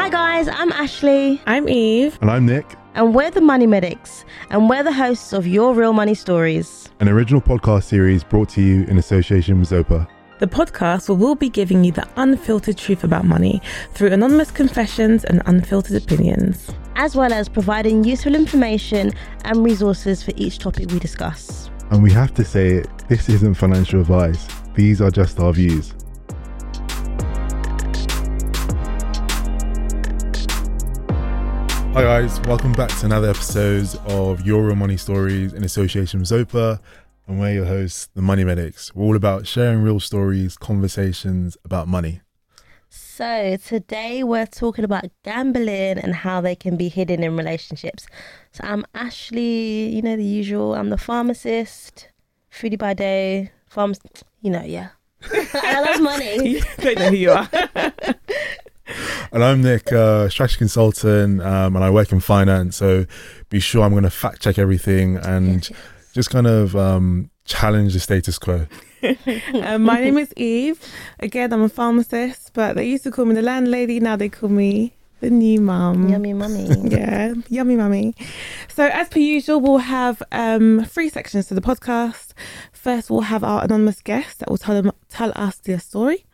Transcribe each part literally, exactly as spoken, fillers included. Hi guys, I'm Ashley. I'm Eve. And I'm Nick. And we're the Money Medics, and we're the hosts of Your Real Money Stories, an original podcast series brought to you in association with Zopa. The podcast will we'll be giving you the unfiltered truth about money through anonymous confessions and unfiltered opinions, as well as providing useful information and resources for each topic we discuss. And we have to say it, this isn't financial advice. These are just our views. Hi guys, welcome back to another episode of Your Real Money Stories in association with Zopa. And we're your hosts, the Money Medics. We're all about sharing real stories, conversations about money. So today we're talking about gambling and how they can be hidden in relationships. So I'm Ashley, you know, the usual. I'm the pharmacist, foodie by day, farms, you know, yeah. I love money. You don't know who you are. And I'm Nick, uh, strategy consultant, um, and I work in finance. So be sure I'm going to fact check everything and... just kind of um, challenge the status quo. uh, my name is Eve. Again, I'm a pharmacist, but they used to call me the landlady. Now they call me the new mum. Yummy mummy. Yeah, yummy mummy. So as per usual, we'll have um, three sections to the podcast. First, we'll have our anonymous guests that will tell them, tell us their story.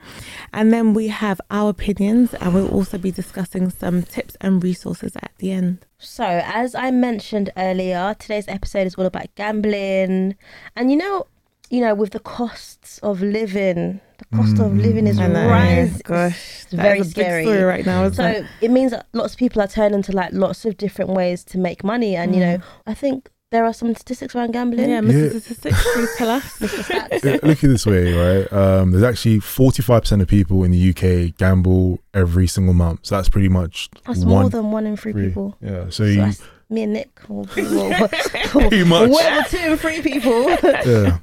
And then we have our opinions, and we'll also be discussing some tips and resources at the end. So, as I mentioned earlier, today's episode is all about gambling. And you know, you know, with the costs of living, the cost mm. of living is rising. Gosh, it's very scary big story right now, isn't it? So it means that lots of people are turning to like lots of different ways to make money. And mm. you know, I think there are some statistics around gambling. Yeah, Mister Yeah. Statistics, please tell us. Mister Look at this way, right? Um, there's actually forty-five percent of people in the U K gamble every single month. So that's pretty much that's one, more than one in three, three. people. Yeah, so, so you, me and Nick, or, or, or, pretty much. We're two and three people. Yeah.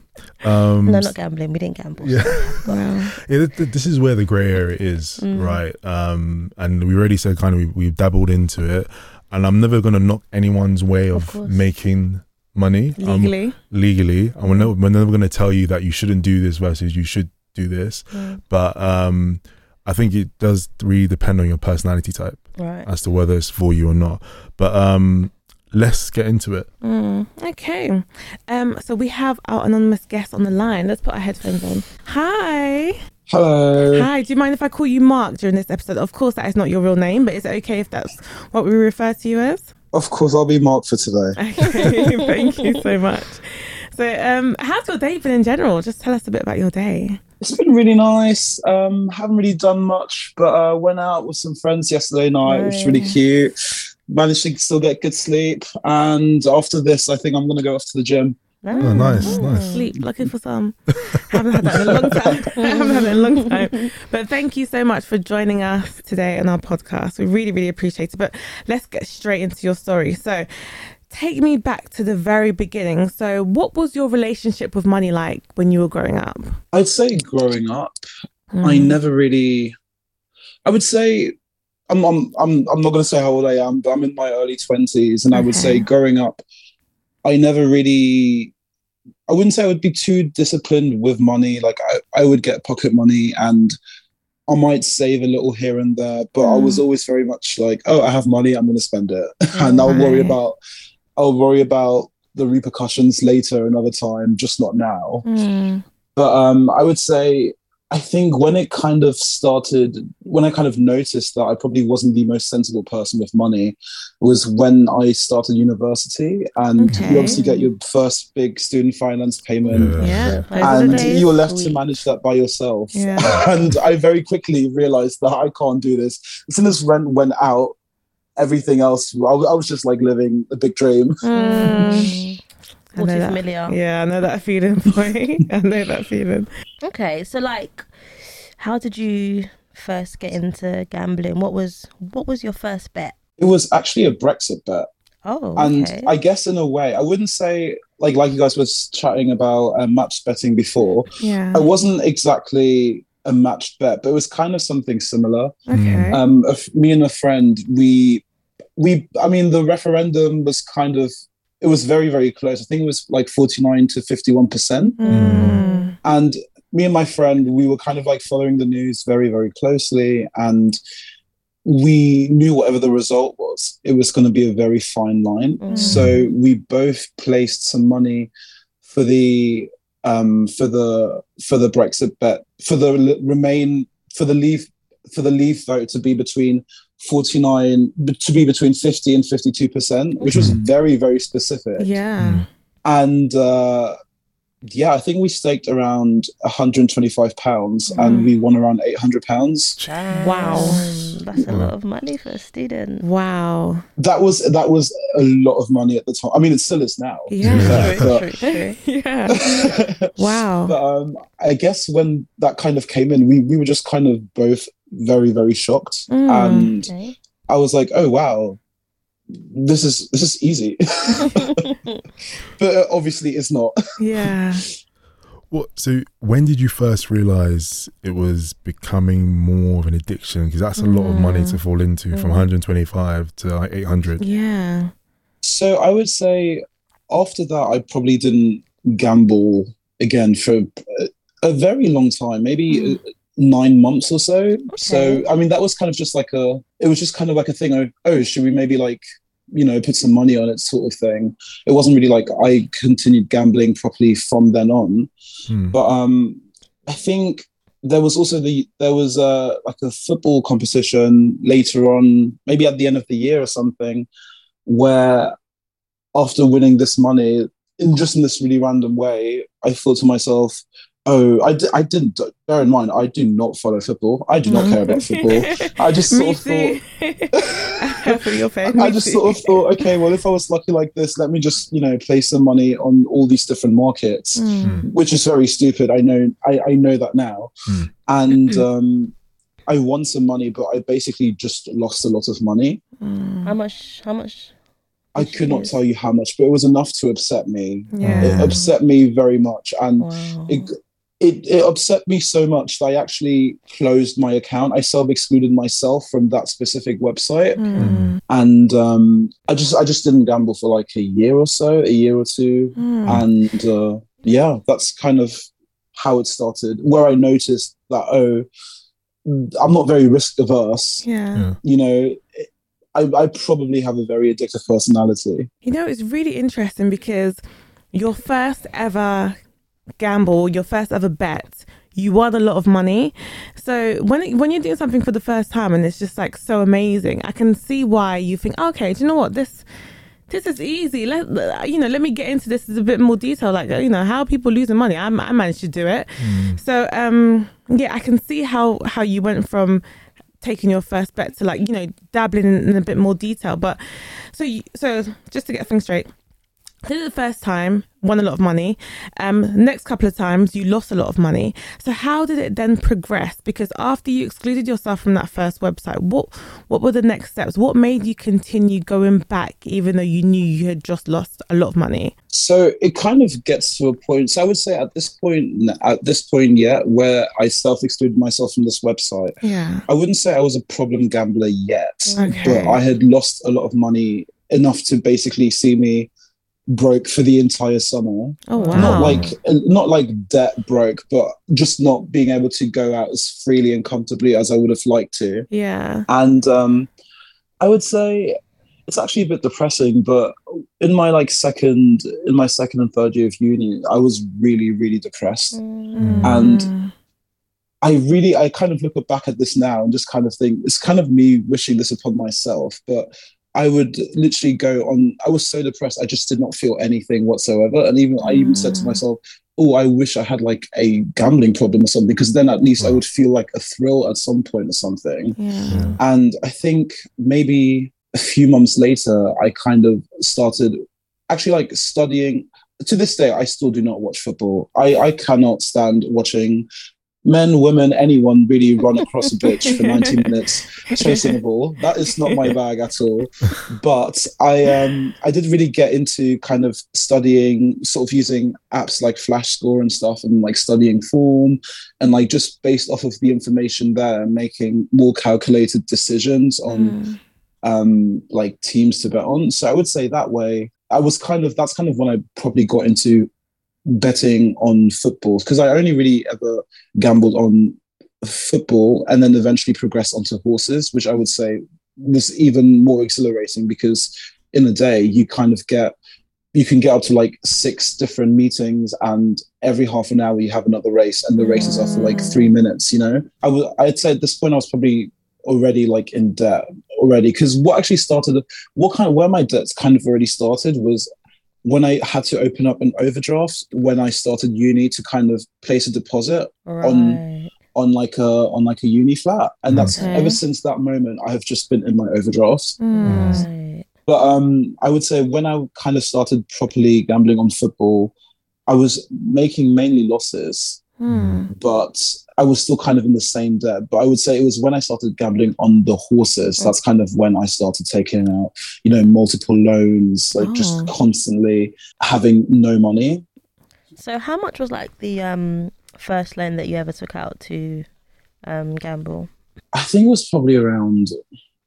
Um, no, not gambling. We didn't gamble. Yeah. So yeah. yeah this is where the grey area is, mm. right? Um, and we already said kind of we, we've dabbled into it. And I'm never going to knock anyone's way of, of making money. Legally. Um, legally. And we're, no, we're never going to tell you that you shouldn't do this versus you should do this. Yeah. But um, I think it does really depend on your personality type, right, as to whether it's for you or not. But um, let's get into it. Mm, okay. Um, so we have our anonymous guest on the line. Let's put our headphones on. Hi. Hello. Hi, do you mind if I call you Mark during this episode? Of course, that is not your real name, but is it okay if that's what we refer to you as? Of course, I'll be Mark for today. Okay, thank you so much. So, um, how's your day been in general? Just tell us a bit about your day. It's been really nice. Um, haven't really done much, but I uh, went out with some friends yesterday night, nice. Which was really cute. Managed to still get good sleep. And after this, I think I'm going to go off to the gym. Oh, oh, nice, oh, nice. Sleep, looking for some. haven't had that in a long time. I haven't had it in a long time. But thank you so much for joining us today on our podcast. We really, really appreciate it. But let's get straight into your story. So take me back to the very beginning. So what was your relationship with money like when you were growing up? I'd say growing up, mm. I never really... I would say... I'm, I'm, I'm, I'm not going to say how old I am, but I'm in my early twenties. And okay. I would say growing up, I never really... I wouldn't say I would be too disciplined with money. Like I, I would get pocket money and I might save a little here and there, but mm. I was always very much like, oh, I have money, I'm going to spend it. Mm-hmm. And I'll worry about, I'll worry about the repercussions later another time, just not now. Mm. But um, I would say, I think when it kind of started, when I kind of noticed that I probably wasn't the most sensible person with money was when I started university and okay. you obviously get your first big student finance payment yeah. Yeah. and you were left sweet. to manage that by yourself. Yeah. And I very quickly realized that I can't do this. As soon as rent went out, everything else, I, I was just like living a big dream. Mm. All too familiar. Yeah, I know that feeling, boy. I know that feeling. Okay, so like, how did you first get into gambling? What was what was your first bet? It was actually a Brexit bet. Oh, and okay. I guess in a way, I wouldn't say like like you guys were chatting about uh, match betting before. Yeah, I wasn't exactly a matched bet, but it was kind of something similar. Okay, um, me and a friend, we we, I mean, the referendum was kind of. It was very, very close. I think it was like forty-nine to fifty-one percent. Mm. And me and my friend, we were kind of like following the news very, very closely. And we knew whatever the result was, it was going to be a very fine line. Mm. So we both placed some money for the um, for the for the Brexit bet, for the remain for the leave for the leave vote to be between forty-nine to be between fifty and fifty-two percent, which was very very specific. Yeah, and uh, yeah, I think we staked around one hundred and twenty-five pounds, mm. and we won around eight hundred pounds. Wow, that's a lot of money for a student. Wow, that was that was a lot of money at the time. I mean, it still is now. Yeah, true, true, true. Yeah. Wow. But um, I guess when that kind of came in, we we were just kind of both very very shocked, mm, and okay. I was like, oh wow, this is this is easy. But obviously it's not. Yeah. What, so when did you first realize it was becoming more of an addiction, because that's a mm. lot of money to fall into, mm. from one hundred twenty-five to like eight hundred? Yeah, so I would say after that I probably didn't gamble again for a, a very long time, maybe mm. a, nine months or so. Okay. So I mean, that was kind of just like a, it was just kind of like a thing. Of, oh, should we maybe like, you know, put some money on it, sort of thing. It wasn't really like I continued gambling properly from then on. Hmm. But um, I think there was also the there was uh, like a football competition later on, maybe at the end of the year or something, where after winning this money, in just in this really random way, I thought to myself, oh, I, d- I didn't, bear in mind, I do not follow football. I do not care about football. I just sort of too. thought, I just sort of thought, okay, well, if I was lucky like this, let me just, you know, place some money on all these different markets, mm. which is very stupid. I know, I, I know that now. Mm. And um, I won some money, but I basically just lost a lot of money. Mm. How much, how much? I could not tell you how much, but it was enough to upset me. Yeah. It upset me very much. And wow. it, It, it upset me so much that I actually closed my account. I self-excluded myself from that specific website, mm. and um, I just I just didn't gamble for like a year or so, a year or two, mm. and uh, yeah, that's kind of how it started. Where I noticed that oh, I'm not very risk averse. Yeah, yeah. You know, I, I probably have a very addictive personality. You know, it's really interesting because your first ever gamble, your first ever bet, you won a lot of money. So when it, when you're doing something for the first time and it's just like so amazing, I can see why you think, okay, do you know what, this this is easy, let you know let me get into this in a bit more detail, like, you know, how are people losing money? I, I managed to do it. mm. So um yeah, I can see how how you went from taking your first bet to, like, you know, dabbling in, in a bit more detail. But so you, so just to get things straight, did it the first time, won a lot of money. Um, next couple of times, you lost a lot of money. So how did it then progress? Because after you excluded yourself from that first website, what what were the next steps? What made you continue going back, even though you knew you had just lost a lot of money? So it kind of gets to a point. So I would say at this point, at this point, yeah, where I self-excluded myself from this website. Yeah. I wouldn't say I was a problem gambler yet, okay. but I had lost a lot of money, enough to basically see me broke for the entire summer. Oh wow! Not like not like debt broke, but just not being able to go out as freely and comfortably as I would have liked to. Yeah. And um, I would say it's actually a bit depressing. But in my like second, in my second and third year of uni, I was really, really depressed. Mm. And I really, I kind of look back at this now and just kind of think it's kind of me wishing this upon myself, but I would literally go on. I was so depressed. I just did not feel anything whatsoever. And even mm. I even said to myself, "Oh, I wish I had like a gambling problem or something, because then at least I would feel like a thrill at some point or something." Yeah. Yeah. And I think maybe a few months later, I kind of started actually like studying. To this day, I still do not watch football. I, I cannot stand watching men, women, anyone really run across a bitch for ninety minutes chasing a ball. That is not my bag at all. But I um, I did really get into kind of studying, sort of using apps like Flashscore and stuff, and like studying form, and like just based off of the information there, making more calculated decisions on mm. um, like teams to bet on. So I would say that way, I was kind of, that's kind of when I probably got into betting on football, because I only really ever gambled on football and then eventually progress onto horses, which I would say was even more exhilarating, because in the day you kind of get, you can get up to like six different meetings, and every half an hour you have another race, and the races are for like three minutes, you know? I would, I'd say at this point I was probably already like in debt already, because what actually started, what kind of, where my debts kind of already started was when I had to open up an overdraft when I started uni to kind of place a deposit right. on on like a on like a uni flat, and that's okay. Ever since that moment I have just been in my overdraft. Right. But um, I would say when I kind of started properly gambling on football, I was making mainly losses, hmm. but I was still kind of in the same debt. But I would say it was when I started gambling on the horses, that's kind of when I started taking out, you know, multiple loans, like oh. just constantly having no money. So how much was like the um, first loan that you ever took out to um, gamble? I think it was probably around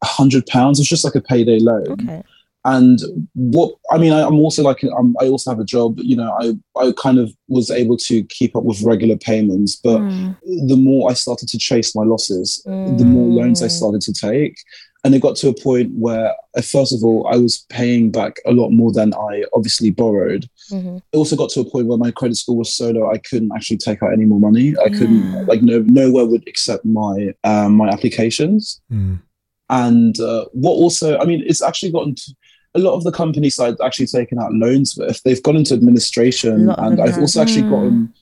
a hundred pounds. It's just like a payday loan. Okay. And what I mean, I, I'm also like, I'm, I also have a job, you know, I, I kind of was able to keep up with regular payments, but mm. the more I started to chase my losses, mm. the more loans I started to take. And it got to a point where, uh, first of all, I was paying back a lot more than I obviously borrowed. Mm-hmm. It also got to a point where my credit score was so low, I couldn't actually take out any more money. I couldn't, mm. like no, nowhere would accept my, uh, my applications. Mm. And uh, what also, I mean, it's actually gotten to, a lot of the companies I've actually taken out loans with, they've gone into administration, and I've also actually gotten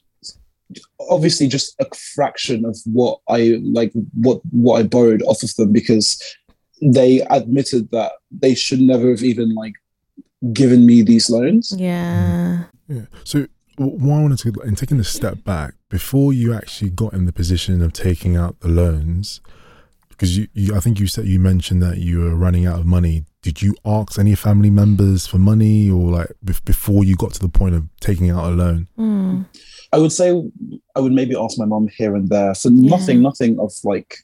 obviously just a fraction of what I like what what I borrowed off of them, because they admitted that they should never have even like given me these loans. Yeah. Yeah. So what I wanted to, and taking a step back, before you actually got in the position of taking out the loans, because you, you I think you said you mentioned that you were running out of money. Did you ask any family members for money, or like b- before you got to the point of taking out a loan? Mm. I would say I would maybe ask my mom here and there. So yeah. nothing, nothing of like,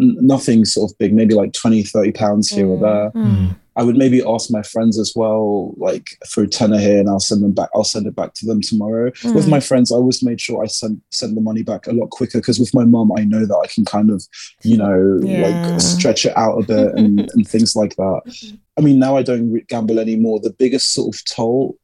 n- nothing sort of big, maybe like twenty, thirty pounds here mm. or there. Mm. I would maybe ask my friends as well, like for a tenner here, and I'll send them back. I'll send it back to them tomorrow. Mm. With my friends, I always made sure I sent send the money back a lot quicker, because with my mom, I know that I can kind of, you know, yeah. like stretch it out a bit and, and things like that. I mean, now I don't re- gamble anymore. The biggest sort of toll,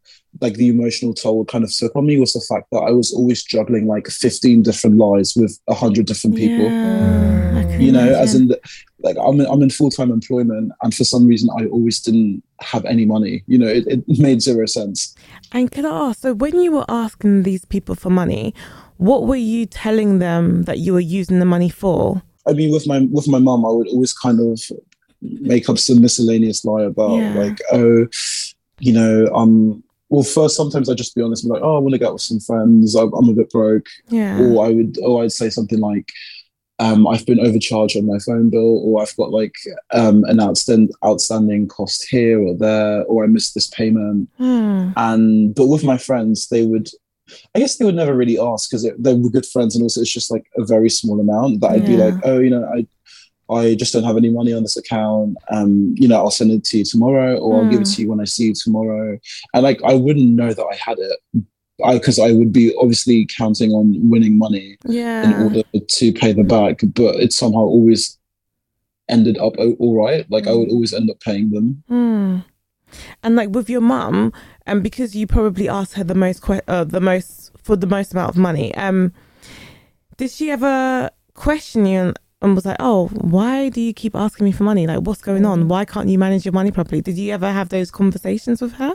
like the emotional toll kind of took on me, was the fact that I was always juggling like fifteen different lies with a hundred different people, yeah, you know, imagine. As in the, like I'm in, I'm in full-time employment, and for some reason I always didn't have any money, you know, it, it made zero sense. And can I ask, so when you were asking these people for money, what were you telling them that you were using the money for? I mean, with my, with my mum, I would always kind of make up some miscellaneous lie about yeah. like, oh, you know, um, well, first, sometimes I'd just be honest and be like, oh, I want to go out with some friends. I'm, I'm a bit broke. Yeah. Or I would, or I'd say something like, um, I've been overcharged on my phone bill, or I've got like um, an outstand- outstanding cost here or there, or I missed this payment. Mm. And, but with my friends, they would, I guess they would never really ask, because they were good friends. And also it's just like a very small amount that I'd yeah. be like, oh, you know, I, I just don't have any money on this account. Um, you know, I'll send it to you tomorrow, or mm. I'll give it to you when I see you tomorrow. And like, I wouldn't know that I had it, because I, I would be obviously counting on winning money yeah. in order to pay the back. But it somehow always ended up all right. Like, I would always end up paying them. Mm. And like with your mum, and because you probably asked her the most, que- uh, the most for the most amount of money. Um, did she ever question you? And- And was like, oh, why do you keep asking me for money? Like, what's going on? Why can't you manage your money properly? Did you ever have those conversations with her?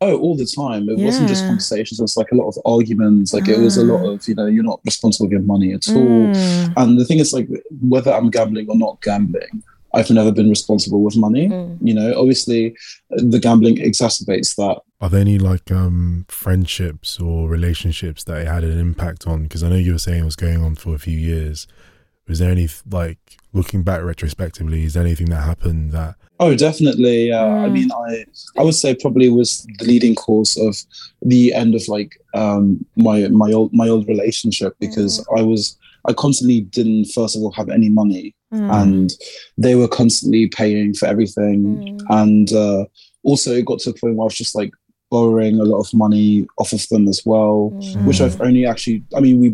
Oh, all the time. It yeah. wasn't just conversations. It was like a lot of arguments. Like, ah. it was a lot of, you know, you're not responsible for your money at all. Mm. And the thing is, like, whether I'm gambling or not gambling, I've never been responsible with money. Mm. You know, obviously, the gambling exacerbates that. Are there any, like, um, friendships or relationships that it had an impact on? Because I know you were saying it was going on for a few years. Was there any, like, looking back retrospectively, is there anything that happened that... Oh, definitely. Uh, mm. I mean, I I would say probably was the leading cause of the end of, like, um, my my old my old relationship, because mm. I was... I constantly didn't, first of all, have any money. Mm. And they were constantly paying for everything. Mm. And uh, also, it got to a point where I was just, like, borrowing a lot of money off of them as well, mm. which I've only actually, I mean, we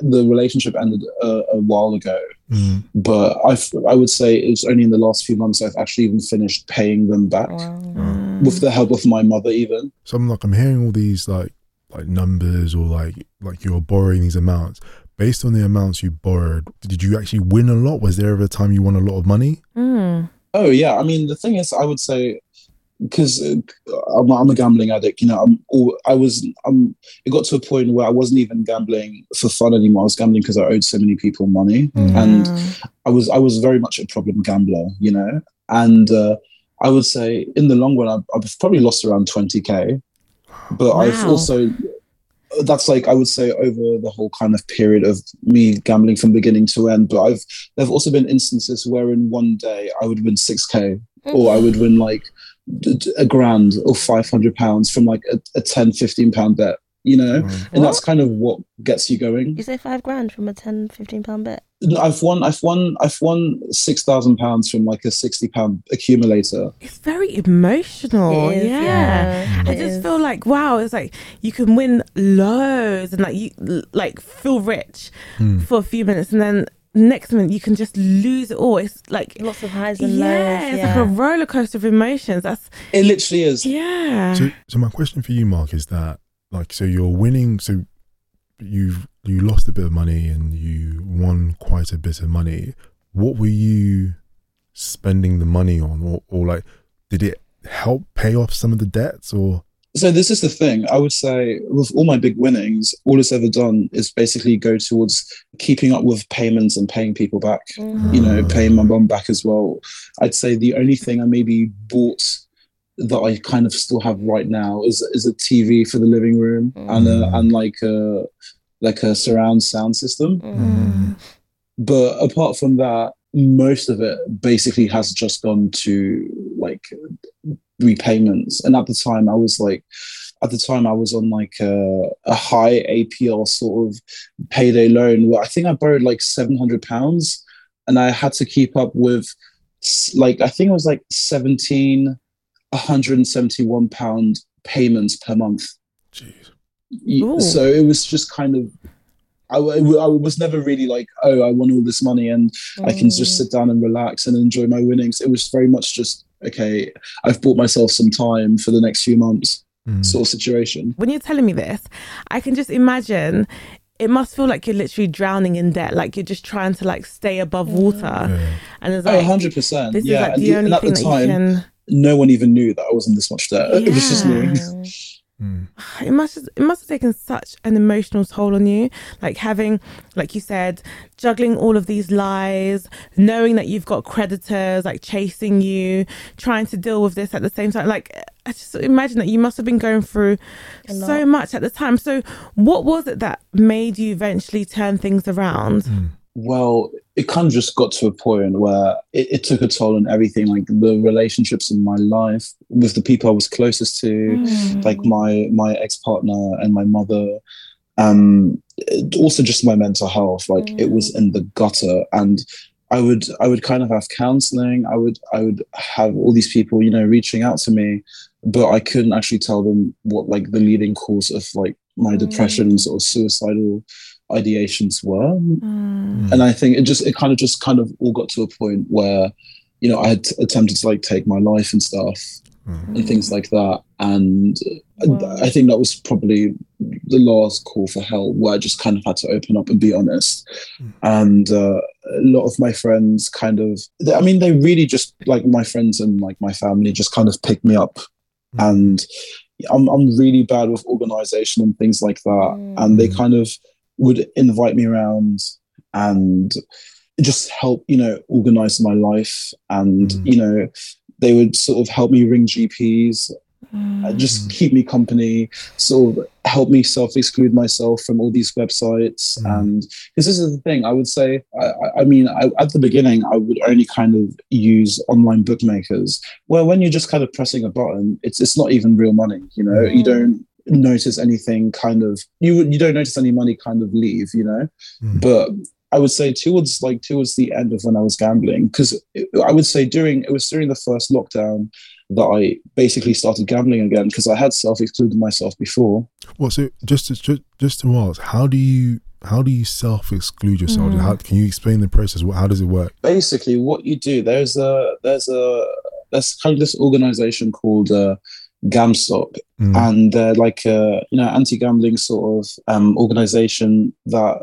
the relationship ended a, a while ago, mm. but I've, I would say it's only in the last few months I've actually even finished paying them back mm. with the help of my mother even. So I'm like, I'm hearing all these like like numbers or like like you're borrowing these amounts. Based on the amounts you borrowed, did you actually win a lot? Was there ever a time you won a lot of money? Mm. Oh, yeah. I mean, the thing is, I would say, because I'm, I'm a gambling addict, you know, I'm all, I was, I'm, it got to a point where I wasn't even gambling for fun anymore. I was gambling because I owed so many people money. Mm. And I was, I was very much a problem gambler, you know, and uh, I would say in the long run, I've, I've probably lost around twenty K, but wow. I've also, that's like, I would say over the whole kind of period of me gambling from beginning to end, but I've, there've also been instances where in one day I would win six K mm. or I would win like a grand or five hundred pounds from like a, a ten, fifteen pound bet, you know, mm. and that's kind of what gets you going. You say five grand from a ten, fifteen pound bet? No, I've won, I've won, I've won six thousand pounds from like a sixty pound accumulator. It's very emotional. It is, yeah. yeah. I it just is. feel like, wow, it's like you can win loads and like, you like feel rich mm. for a few minutes and then next minute you can just lose it all. It's like lots of highs and yeah, lows. It's yeah. like a roller coaster of emotions. That's it. Literally is. Yeah. So, so my question for you, Mark, is that like, so you're winning. So you've you lost a bit of money and you won quite a bit of money. What were you spending the money on, or, or like, did it help pay off some of the debts or? So this is the thing. I would say with all my big winnings, all it's ever done is basically go towards keeping up with payments and paying people back, mm. you know, paying my mum back as well. I'd say the only thing I maybe bought that I kind of still have right now is is a T V for the living room mm. and a, and like a, like a surround sound system. Mm. But apart from that, most of it basically has just gone to like repayments. And at the time I was like, at the time I was on like a, a high A P R sort of payday loan where I think I borrowed like seven hundred pounds and I had to keep up with like, I think it was like seventeen, one hundred seventy-one pound payments per month. Jeez. Ooh. So it was just kind of, I, I was never really like, oh, I won all this money and mm. I can just sit down and relax and enjoy my winnings. It was very much just, okay, I've bought myself some time for the next few months mm. sort of situation. When you're telling me this, I can just imagine it must feel like you're literally drowning in debt. Like you're just trying to like stay above water. Yeah. And it's like, oh, one hundred percent. This yeah. is like and the, the only and at thing the time, that you can... no one even knew that I was in this much debt. Yeah. It was just me. Mm. It must it must have taken such an emotional toll on you, like having, like you said, juggling all of these lies, knowing that you've got creditors like chasing you, trying to deal with this at the same time. Like I just imagine that you must have been going through so much at the time. So what was it that made you eventually turn things around? Mm. Well, it kind of just got to a point where it, it took a toll on everything, like the relationships in my life with the people I was closest to, mm. like my my ex-partner and my mother. Um, it, also just my mental health, like mm. it was in the gutter. And I would I would kind of have counselling. I would I would have all these people, you know, reaching out to me, but I couldn't actually tell them what like the leading cause of like my mm. depressions or suicidal ideations were mm. and I think it just it kind of just kind of all got to a point where, you know, I had t- attempted to like take my life and stuff mm. and things like that, and wow. I, I think that was probably the last call for help where I just kind of had to open up and be honest mm. and uh, a lot of my friends kind of they, I mean they really just like my friends and like my family just kind of picked me up mm. and I'm, I'm really bad with organization and things like that mm. and they kind of would invite me around and just help, you know, organize my life. And, mm. you know, they would sort of help me ring G Ps, mm. just keep me company, sort of help me self-exclude myself from all these websites. Mm. And because this is the thing, I would say, I, I mean, I, at the beginning, I would only kind of use online bookmakers. Well, when you're just kind of pressing a button, it's it's not even real money, you know, mm. you don't notice anything kind of you you don't notice any money kind of leave, you know mm. but I would say towards like towards the end of when I was gambling, because I would say during it was during the first lockdown that I basically started gambling again because I had self-excluded myself before. Well, so just to, just to ask, how do you how do you self-exclude yourself? Mm. How, can you explain the process? How does it work? Basically, what you do, there's a there's a there's kind of this organization called Uh, Gamstop, mm. and they're like a you know anti-gambling sort of um, organization that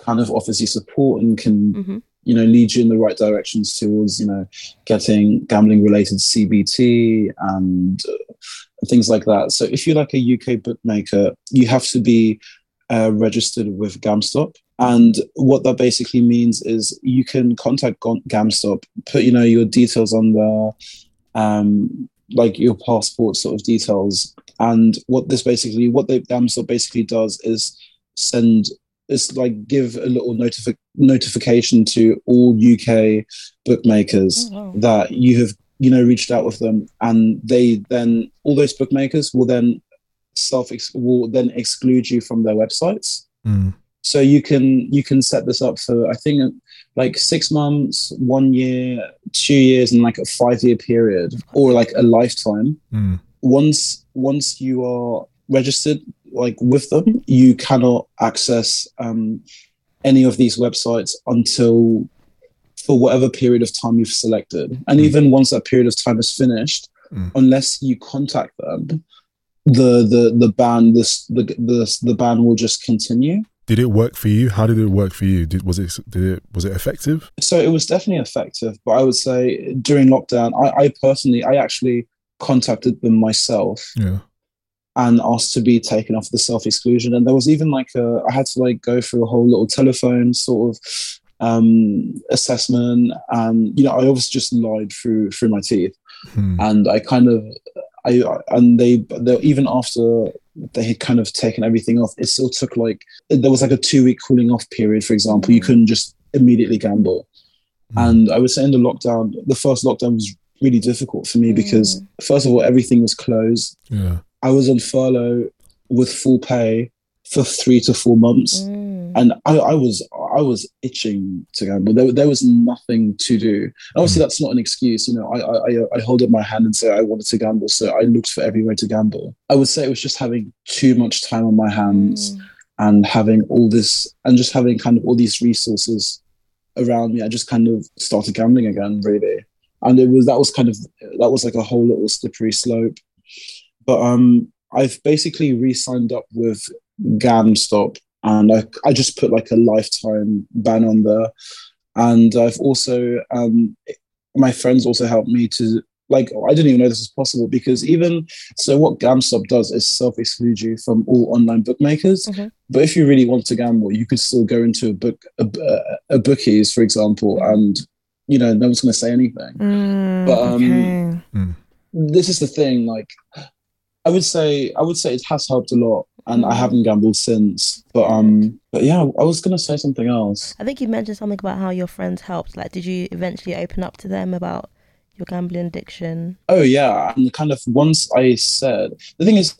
kind of offers you support and can mm-hmm. you know lead you in the right directions towards you know getting gambling related C B T and uh, things like that. So if you're like a U K bookmaker, you have to be uh, registered with Gamstop. And what that basically means is you can contact Gamstop, put you know your details on there, um, like your passport sort of details, and what this basically what the Gamstop basically does is send it's like give a little notifi- notification to all U K bookmakers oh, wow. that you have you know reached out with them, and they then all those bookmakers will then self ex- will then exclude you from their websites. Mm. So you can you can set this up for I think like six months, one year, two years, and like a five-year period, or like a lifetime. Mm. Once once you are registered like with them, you cannot access um, any of these websites until for whatever period of time you've selected. And mm. even once that period of time is finished, mm. unless you contact them, the the the ban this the the the ban will just continue. Did it work for you? How did it work for you? Did, was it did it was it effective? So it was definitely effective, but I would say during lockdown, I, I personally, I actually contacted them myself yeah. and asked to be taken off the self-exclusion. And there was even like a, I had to like go through a whole little telephone sort of um, assessment, and you know, I obviously just lied through through my teeth, hmm. and I kind of. I, and they, they, even after they had kind of taken everything off, it still took like, there was like a two week cooling off period, for example. You couldn't just immediately gamble. Mm. And I would say in the lockdown, the first lockdown was really difficult for me mm. because first of all, everything was closed. Yeah. I was on furlough with full pay for three to four months. Mm. And I, I was, I was itching to gamble. There, there was nothing to do. And obviously, that's not an excuse. You know, I, I, I hold up my hand and say I wanted to gamble, so I looked for every way to gamble. I would say it was just having too much time on my hands mm. and having all this, and just having kind of all these resources around me. I just kind of started gambling again, really. And it was that was kind of that was like a whole little slippery slope. But um, I've basically re-signed up with Gamstop. And I, I just put like a lifetime ban on there. And I've also, um, my friends also helped me to, like, I didn't even know this was possible because even, so what Gamstop does is self-exclude you from all online bookmakers. Mm-hmm. But if you really want to gamble, you could still go into a book, a, a bookies, for example, and, you know, no one's going to say anything. Mm, but um, okay. mm. this is the thing, like, I would say, I would say it has helped a lot. And I haven't gambled since, but um, but yeah, I was gonna say something else. I think you mentioned something about how your friends helped. Like, did you eventually open up to them about your gambling addiction? Oh yeah, and kind of once I said, the thing is,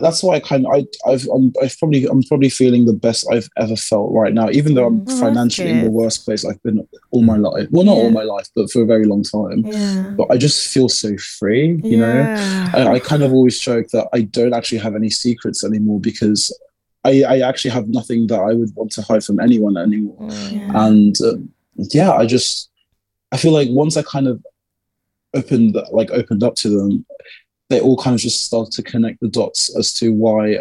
that's why I kind of I I've I'm, I've probably I'm probably feeling the best I've ever felt right now, even though I'm oh, financially in the worst place I've been all my life. Well, not yeah. all my life, but for a very long time. Yeah. But I just feel so free, you yeah. know. I, I kind of always joke that I don't actually have any secrets anymore because I, I actually have nothing that I would want to hide from anyone anymore. Yeah. And um, yeah, I just I feel like once I kind of opened like opened up to them, they all kind of just start to connect the dots as to why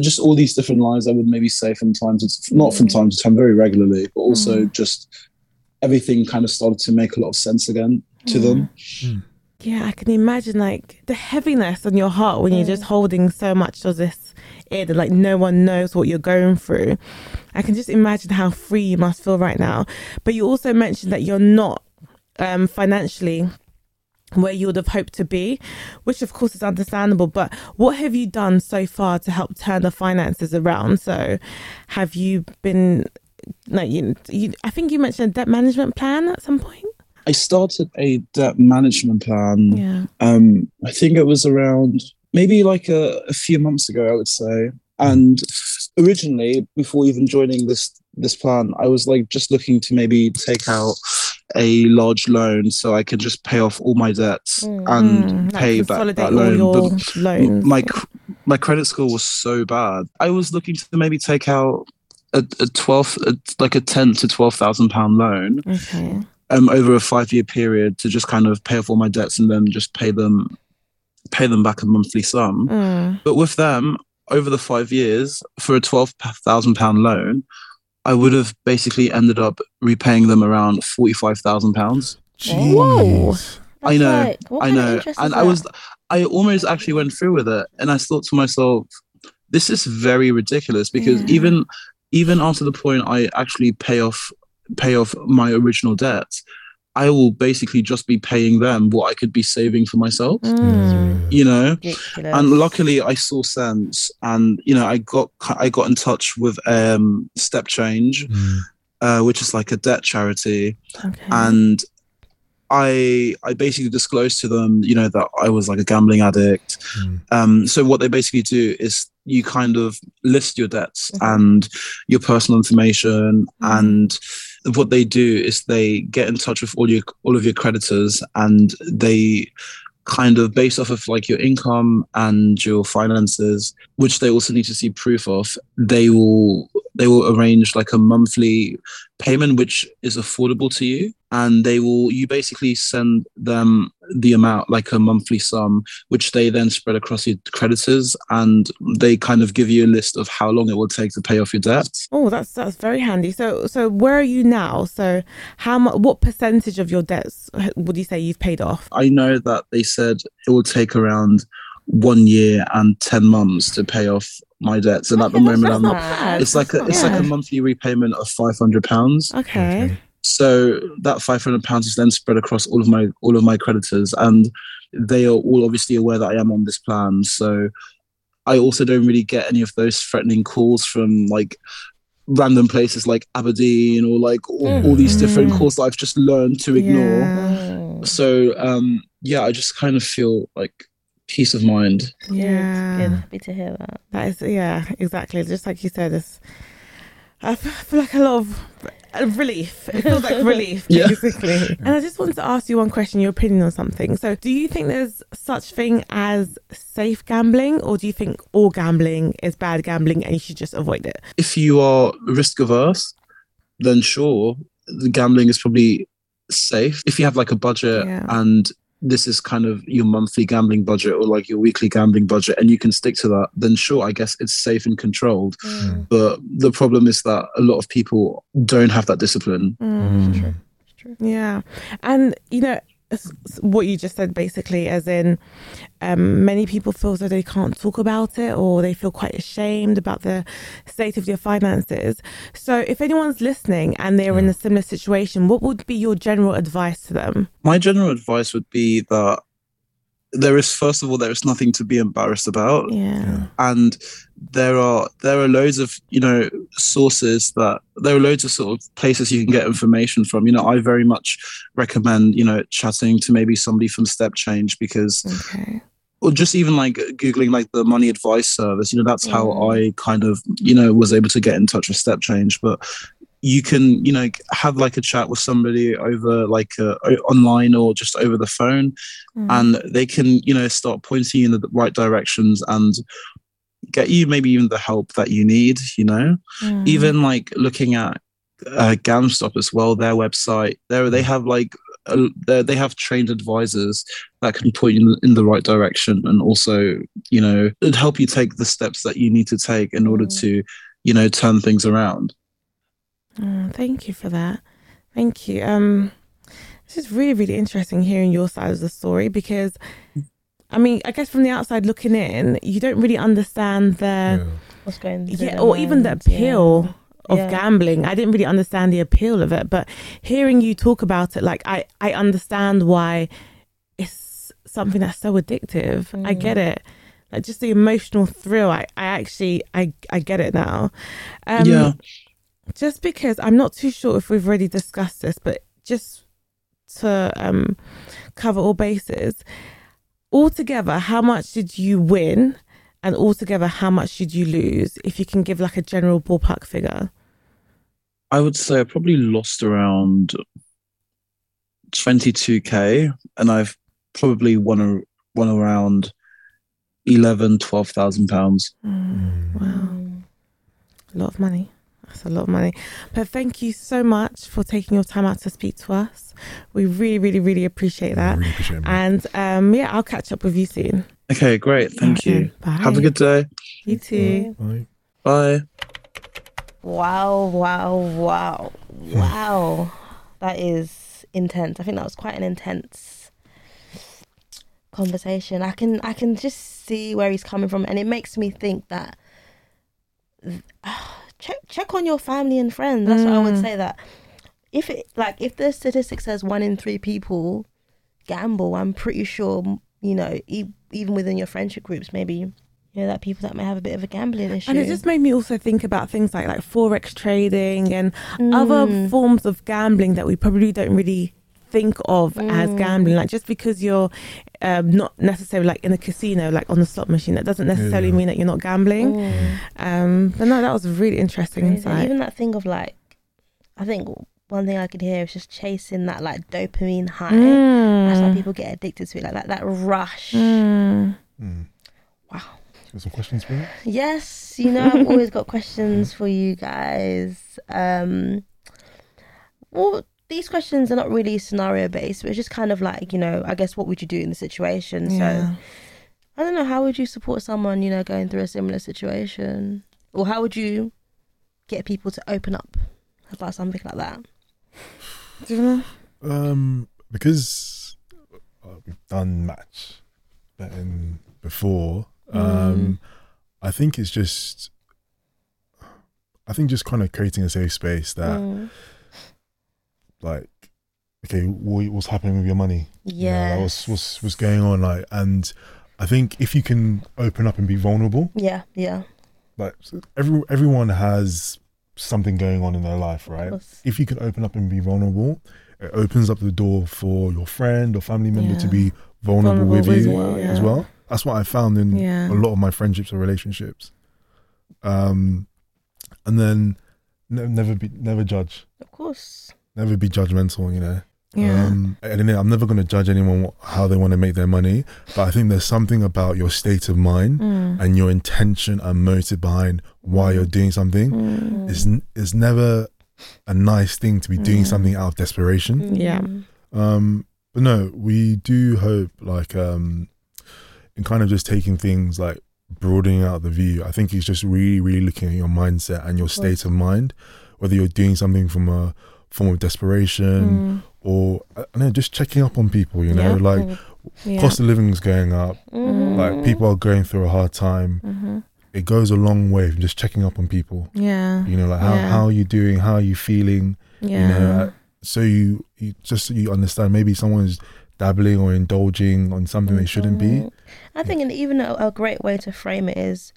just all these different lies I would maybe say from time to not from time to time very regularly, but also mm. just everything kind of started to make a lot of sense again to mm. them. Mm. Yeah, I can imagine like the heaviness on your heart when yeah. you're just holding so much of this in that like no one knows what you're going through. I can just imagine how free you must feel right now. But you also mentioned that you're not um, financially where you would have hoped to be, which of course is understandable, but what have you done so far to help turn the finances around? So have you been like you, you I think you mentioned a debt management plan at some point? I started a debt management plan yeah um I think it was around maybe like a, a few months ago, I would say. And originally, before even joining this this plan, I was like just looking to maybe take out a large loan so I can just pay off all my debts mm. and mm. pay back that loan. But loans. my my credit score was so bad. I was looking to maybe take out a, a twelve, a, like a ten to twelve thousand pound loan, okay, um, over a five year period to just kind of pay off all my debts and then just pay them, pay them back a monthly sum. Mm. But with them, over the five years for a twelve thousand pound loan, I would have basically ended up repaying them around forty-five thousand pounds. Whoa! I know, like, I know. And I was, I almost actually went through with it. And I thought to myself, this is very ridiculous because yeah. even, even after the point I actually pay off, pay off my original debt, I will basically just be paying them what I could be saving for myself, mm. you know. Ridiculous. And luckily, I saw sense, and you know, I got I got in touch with um, Step Change, mm. uh, which is like a debt charity, okay. and I I basically disclosed to them, you know, that I was like a gambling addict. Mm. Um, so what they basically do is you kind of list your debts mm-hmm. and your personal information mm. and. What they do is they get in touch with all your all of your creditors, and they kind of based off of like your income and your finances, which they also need to see proof of. They will they will arrange like a monthly payment which is affordable to you, and they will you basically send them the amount like a monthly sum, which they then spread across your creditors, and they kind of give you a list of how long it will take to pay off your debt. Oh, that's that's very handy. So so where are you now? So how much? What percentage of your debts would you say you've paid off? I know that they said it will take around one year and ten months to pay off my debts, and okay, at the moment I'm not. Bad. It's like a, it's bad. Like a monthly repayment of five hundred pounds. Okay. okay. So that five hundred pounds is then spread across all of my all of my creditors, and they are all obviously aware that I am on this plan. So I also don't really get any of those threatening calls from like random places like Aberdeen or like all, mm. all these different calls that I've just learned to ignore. Yeah. So um, yeah, I just kind of feel like peace of mind. Yeah, good. Happy to hear that. That is yeah, exactly. Just like you said, it's I feel like a lot of. A relief. It feels like relief, basically. Yeah. And I just wanted to ask you one question, your opinion on something. So do you think there's such thing as safe gambling, or do you think all gambling is bad gambling and you should just avoid it? If you are risk averse, then sure, the gambling is probably safe. If you have like a budget yeah. and this is kind of your monthly gambling budget or like your weekly gambling budget and you can stick to that, then sure, I guess it's safe and controlled. Mm. But the problem is that a lot of people don't have that discipline. Mm. It's true. It's true. Yeah. And, you know, what you just said basically, as in um, many people feel as though they can't talk about it, or they feel quite ashamed about the state of their finances. So if anyone's listening and they're in a similar situation, what would be your general advice to them? My general advice would be that there is, first of all, there is nothing to be embarrassed about. Yeah. And there are there are loads of, you know, sources that there are loads of sort of places you can get information from. You know, I very much recommend, you know, chatting to maybe somebody from Step Change, because okay. or just even like Googling like the Money Advice Service, you know, that's yeah. how I kind of, you know, was able to get in touch with Step Change. But you can, you know, have like a chat with somebody over like uh, online or just over the phone, mm. and they can, you know, start pointing you in the right directions and get you maybe even the help that you need, you know, mm. even like looking at uh, Gamstop as well, their website there, they have like, uh, they have trained advisors that can point you in the right direction. And also, you know, it'd help you take the steps that you need to take in order mm. to, you know, turn things around. Oh, thank you for that. Thank you. Um, this is really, really interesting hearing your side of the story, because, I mean, I guess from the outside looking in, you don't really understand the... Yeah. What's going through yeah, or mind. Even the appeal yeah. of yeah. gambling. I didn't really understand the appeal of it, but hearing you talk about it, like, I, I understand why it's something that's so addictive. Mm. I get it. Like, just the emotional thrill. I, I actually, I, I get it now. Um, yeah. Just because I'm not too sure if we've already discussed this, but just to um, cover all bases, altogether, how much did you win? And altogether, how much did you lose? If you can give like a general ballpark figure. I would say I probably lost around twenty-two K and I've probably won, a, won around eleven, twelve thousand pounds. Mm, wow. A lot of money. That's a lot of money. But thank you so much for taking your time out to speak to us. We really, really, really appreciate that. Really appreciate and um, yeah, I'll catch up with you soon. Okay, great. Thank yeah. you. Bye. Have a good day. You too. Bye. Bye. Wow, wow, wow. Wow. That is intense. I think that was quite an intense conversation. I can I can just see where he's coming from, and it makes me think that uh, check check on your family and friends. That's mm. what I would say. That if it, like if the statistic says one in three people gamble, I'm pretty sure, you know, e- even within your friendship groups, maybe, you know, that people that may have a bit of a gambling issue. And it just made me also think about things like like forex trading and mm. other forms of gambling that we probably don't really think of mm. as gambling. Like just because you're um, not necessarily like in a casino, like on the slot machine, that doesn't necessarily yeah. mean that you're not gambling. Mm. Um, but no, that was a really interesting Crazy. insight. Even that thing of like, I think one thing I could hear is just chasing that like dopamine high. Mm. That's why people get addicted to it, like that that rush. Mm. Mm. Wow. Some questions for you? Yes, you know, I've always got questions for you guys. Um, well, these questions are not really scenario based, but it's just kind of like, you know, I guess what would you do in the situation? Yeah. So I don't know, how would you support someone, you know, going through a similar situation? Or how would you get people to open up about something like that? Do you know? Um, because we've done match betting before. Um, mm. I think it's just, I think just kind of creating a safe space that, mm. like, okay, what, what's happening with your money? Yeah, you know, what's what's what's going on? Like, and I think if you can open up and be vulnerable, yeah, yeah, like every everyone has something going on in their life, right? If you can open up and be vulnerable, it opens up the door for your friend or family member yeah. to be vulnerable, vulnerable with, with you well, yeah. as well. That's what I found in yeah. a lot of my friendships or relationships. Um, and then ne- never be, never judge. Of course. Never be judgmental, you know. Yeah. Um, and I'm never going to judge anyone how they want to make their money. But I think there's something about your state of mind mm. and your intention and motive behind why you're doing something. Mm. It's, it's never a nice thing to be mm. doing something out of desperation. Yeah. Um, but no, we do hope like... Um, and kind of just taking things like broadening out the view. I think it's just really, really looking at your mindset and your state of mind, whether you're doing something from a form of desperation mm. or I don't know, just checking up on people, you know, yeah. like yeah. cost of living is going up. Mm. Like people are going through a hard time. Mm-hmm. It goes a long way from just checking up on people. Yeah. You know, like how, yeah. how are you doing? How are you feeling? Yeah. You know, so you, you just, so you understand maybe someone's dabbling or indulging on something they shouldn't be. I think, and even a, a great way to frame it is,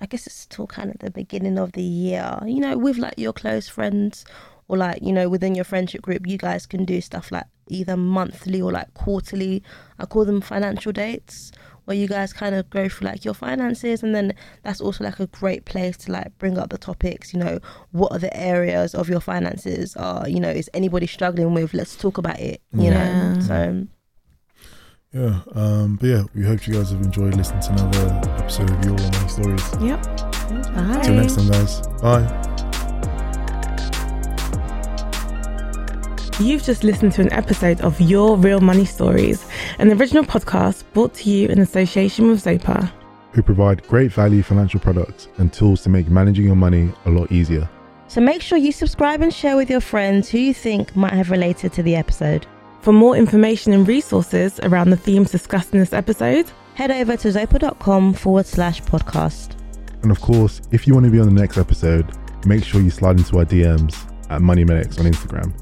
I guess it's still kind of the beginning of the year, you know, with like your close friends or like, you know, within your friendship group, you guys can do stuff like either monthly or like quarterly. I call them financial dates, where you guys kind of go through like your finances, and then that's also like a great place to like bring up the topics, you know, what are the areas of your finances are, you know, is anybody struggling with, let's talk about it, you yeah. know, so... Yeah, um, but yeah, we hope you guys have enjoyed listening to another episode of Your Real Money Stories. Yep. Bye. Till next time, guys. Bye. You've just listened to an episode of Your Real Money Stories, an original podcast brought to you in association with Zopa, who provide great value financial products and tools to make managing your money a lot easier. So make sure you subscribe and share with your friends who you think might have related to the episode. For more information and resources around the themes discussed in this episode, head over to zopa.com forward slash podcast. And of course, if you want to be on the next episode, make sure you slide into our D Ms at Money Medics on Instagram.